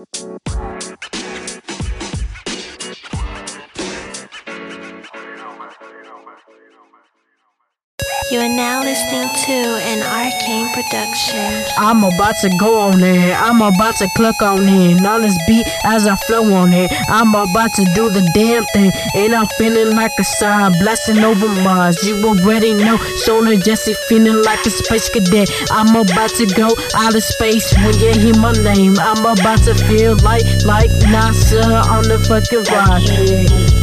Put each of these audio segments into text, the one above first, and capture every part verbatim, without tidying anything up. You are now listening to an Arcane production. I'm about to go on it. I'm about to cluck on it. Now let's beat as I flow on it. I'm about to do the damn thing. And I'm feeling like a sign blasting over Mars. You already know. Solar Jesse feeling like a space cadet. I'm about to go out of space when you hear my name. I'm about to feel like, like NASA on the fucking rocket.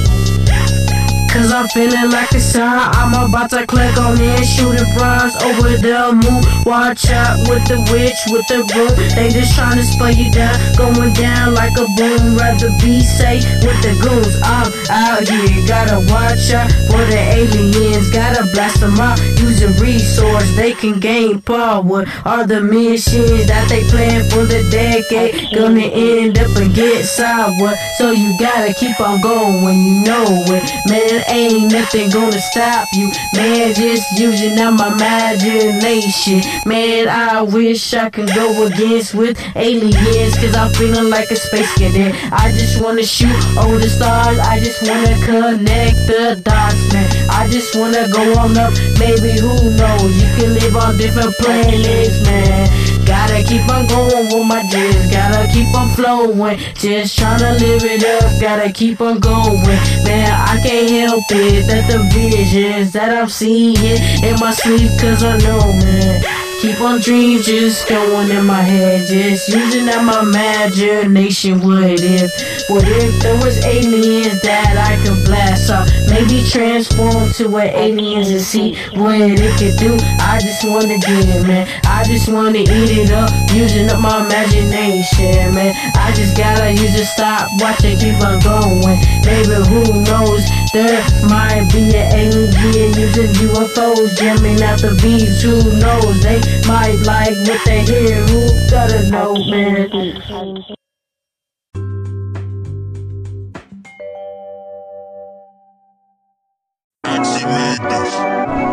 Cause I'm feeling like a sign, I'm about to click on it. Shooting bronze over the moon. Watch out with the witch, with the broom. They just trying to spell you down. Going down like a boom. Rather be safe with the goons. I'm out here, gotta watch out for the aliens. Gotta blast them out, using resource. They can gain power. All the missions that they plan for the decade gonna end up and get sour. So you gotta keep on going, you know it, man. Ain't nothing gonna stop you, man. Just using up my imagination, man. I wish I could go against with aliens, cause I'm feeling like a space cadet. I just wanna shoot over the stars. I just wanna connect the dots, man. I just wanna go on up. Maybe who knows? You can live on different planets, man. Gotta keep on going with my dreams. Gotta keep on flowing. Just tryna live it up. Gotta keep on going, man. I can't help it that the visions that I'm seeing in my sleep, cause I know, man. Keep on dreams just going in my head. Just using up my imagination. What if, what if there was aliens that I could blast off? Maybe transform to what aliens and see what it could do. I just wanna get it, man. I just wanna eat it up, using up my imagination, man. I just gotta use a stopwatch and keep on going. Maybe who knows, there might be an alien using U F Os, jamming out the beats. Who knows, they might like what they hear. Who gotta know, man?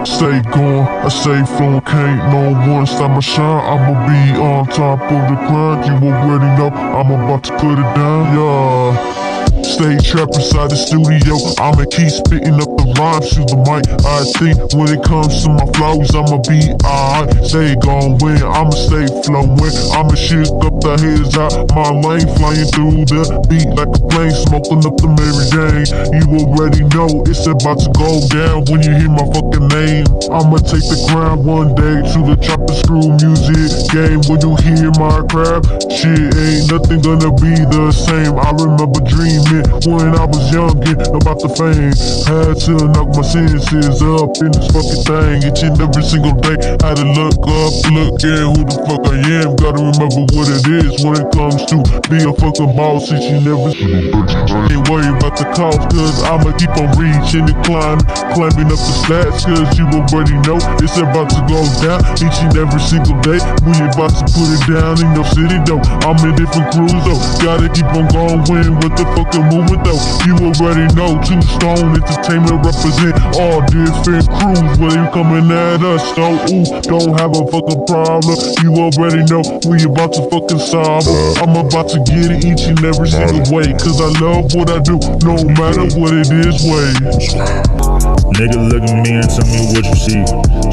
Stay gone, I stay flown, can't no one stop my shine. I'ma be on top of the grind, you already know, I'm about to put it down, yeah. Stay trapped inside the studio, I'ma keep spitting up the rhymes through the mic. I think when it comes to my flows, I'ma be alright. Stay going, I'ma stay flowing. I'ma shake up the heads out my lane, flying through the beat like a plane, smoking up the Mary Jane. You already know it's about to go down when you hear my fucking name. I'ma take the ground one day to the chop and screw music game. When you hear my crap, shit ain't nothing gonna be the same. I remember dreaming when I was young, get about the fame. Had to knock my senses up in this fucking thing. Each and every single day, had to look up, look at who the fuck I am. Gotta remember what it is when it comes to be a fucking boss. Since you never ain't worry about the cost, cause I'ma keep on reaching and climbing, climbing up the stats, cause you already know it's about to go down. Each and every single day, we about to put it down in your city though. I'm in different crews though, gotta keep on going with the fucking moving though. You already know Two Stone Entertainment represent all different crews. When you coming at us, so ooh, don't have a fucking problem. You already know we about to fucking solve it. I'm about to get it each and every single way, cause I love what I do, no matter what it is way. Nigga look at me and tell me what you see.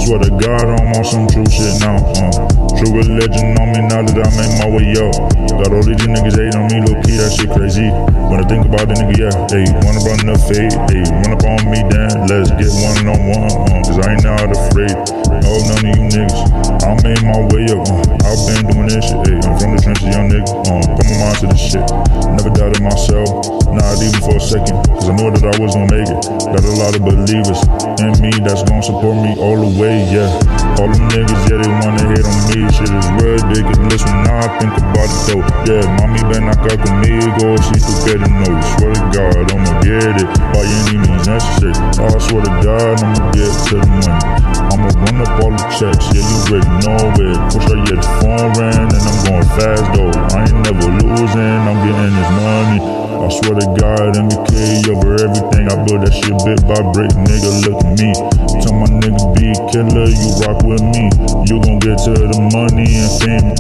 Swear to God I'm on some true shit now. uh, True religion on me now that I make my way up. Got all these niggas hating on me, low-key, that shit crazy. When I think about the nigga, yeah, ayy, wanna run the fade, ayy, run up on me, then let's get one on one, uh, cause I ain't not afraid, oh, none of you niggas, I made my way up, uh, I've been doing this shit, ayy, I'm from the trenches, young nigga, uh, put my mind to this shit, never doubted myself, not even for a second, cause I knew that I was gonna make it, got a lot of believers in me that's gonna support me all the way, yeah, all them niggas, yeah, they wanna hate on me, shit is ridiculous when I think about it though, yeah, mommy been knock out conmigo, she too good to know. I swear to God, I'ma get it by any means necessary. I swear to God, I'ma get to the money. I'ma run up all the checks, yeah, you already know it. Push out, yeah, the phone ran, and I'm going fast though. I ain't never losing, I'm getting this money. I swear to God, M K over everything. I build that shit bit by brick, nigga, look at me. Tell my nigga be killer, you rock with me. You gon' get to the money and fame.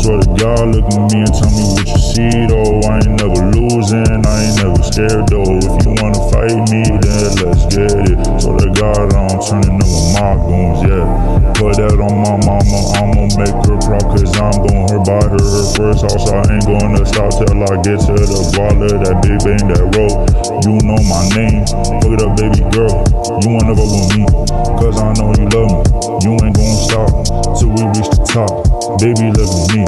Swear to God, look at me and tell me what you see, though. I ain't never losing, I ain't never scared, though. If you wanna fight me, then let's get it. Swear to God, I don't turn into a mob goons, yeah. Put that on my mama, I'ma make her proud, cause I'm gon' her buy her her first house. I ain't gonna stop till I get to the baller, that big bang, that rope. You know my name, fuck it up, baby girl. You wanna fuck with me, cause I know you love me. You ain't gonna stop till we reach the top. Baby, look at me.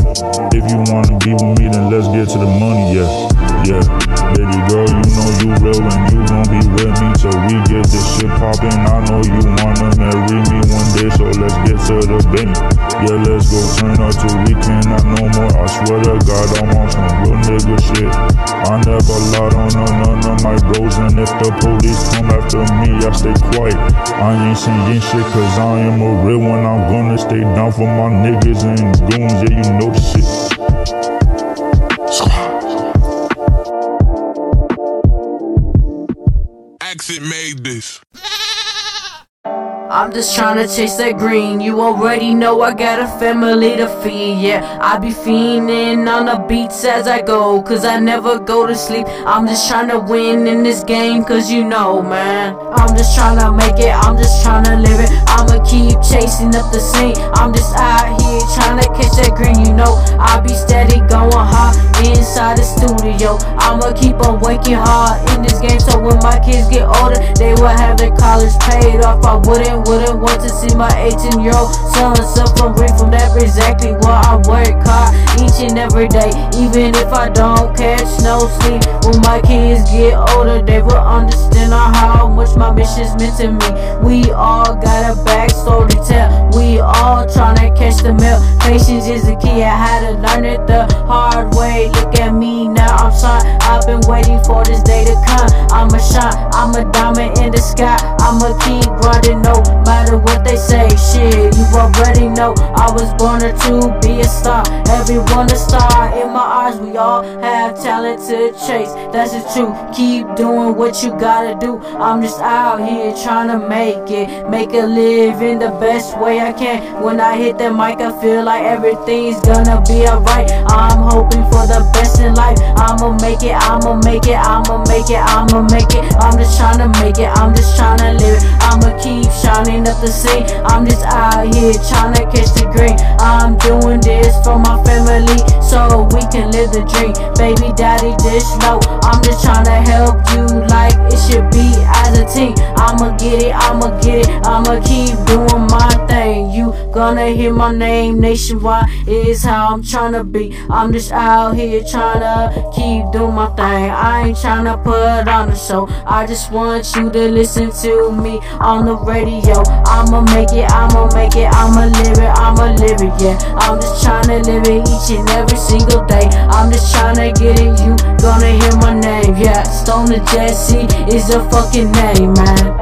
If you wanna be with me, then let's get to the money, yeah. Yeah, baby girl, you know you real and you gon' be with me till we get this shit poppin'. I know you wanna marry me one day, so let's get to the bank. Yeah, let's go turn up till we cannot no more. I swear to God, I'm on some real nigga shit. I never lied on none of my bros, and if the police come after me, I stay quiet. I ain't saying shit, cause I am a real one. I'm gonna stay down for my niggas and goons, yeah, you know shit. It made this. I'm just tryna chase that green. You already know I got a family to feed. Yeah, I be fiending on the beats as I go, cause I never go to sleep. I'm just tryna win in this game, cause you know, man, I'm just tryna make it, I'm just tryna live it. I'ma keep chasing up the scene. I'm just out here tryna catch that green. You know, I be steady going hard inside the studio. I'ma keep on working hard in this game, so when my kids get older, they will have their college paid off. I wouldn't Wouldn't want to see my eighteen year old son suffering from that. Exactly why I work hard each and every day, even if I don't catch no sleep. When my kids get older, they will understand how much my mission's meant to me. We all got a backstory to tell, we all tryna catch the mail. Patience is the key, I had to learn it the hard way. Look at me now, I'm sorry, I've been waiting for this day to come. I'm a shine, I'm a diamond in the sky, I'ma keep grinding no matter what they say. Shit, you already know I was born to be a star. Everyone a star in my eyes. We all have talent to chase, that's the truth. Keep doing what you gotta do. I'm just out here trying to make it, make a living the best way I can. When I hit the mic, I feel like everything's gonna be alright. I'm hoping for the best in life. I'ma make it, I'ma make it, I'ma make it, I'ma make it. I'm just trying to make it, I'm just trying to live it. I'ma keep shining up the scene. I'm just out here trying to catch the green. I'm doing this for my family, so we can live the dream. Baby daddy, this low, I'm just trying to help you like it should be as a team. I'ma get it, I'ma get it, I'ma keep doing my thing. You gonna hear my name nationwide, is how I'm trying to be. I'm just out here trying to keep doing my thing. I ain't trying to put on a show, I just want you to listen to me on the radio. I'ma make it, I'ma make it, I'ma live it, I'ma live it. Yeah, I'm just tryna live it each and every single day. I'm just tryna get it, you gonna hear my name. Yeah, Stoner Jesse is a fucking name, man.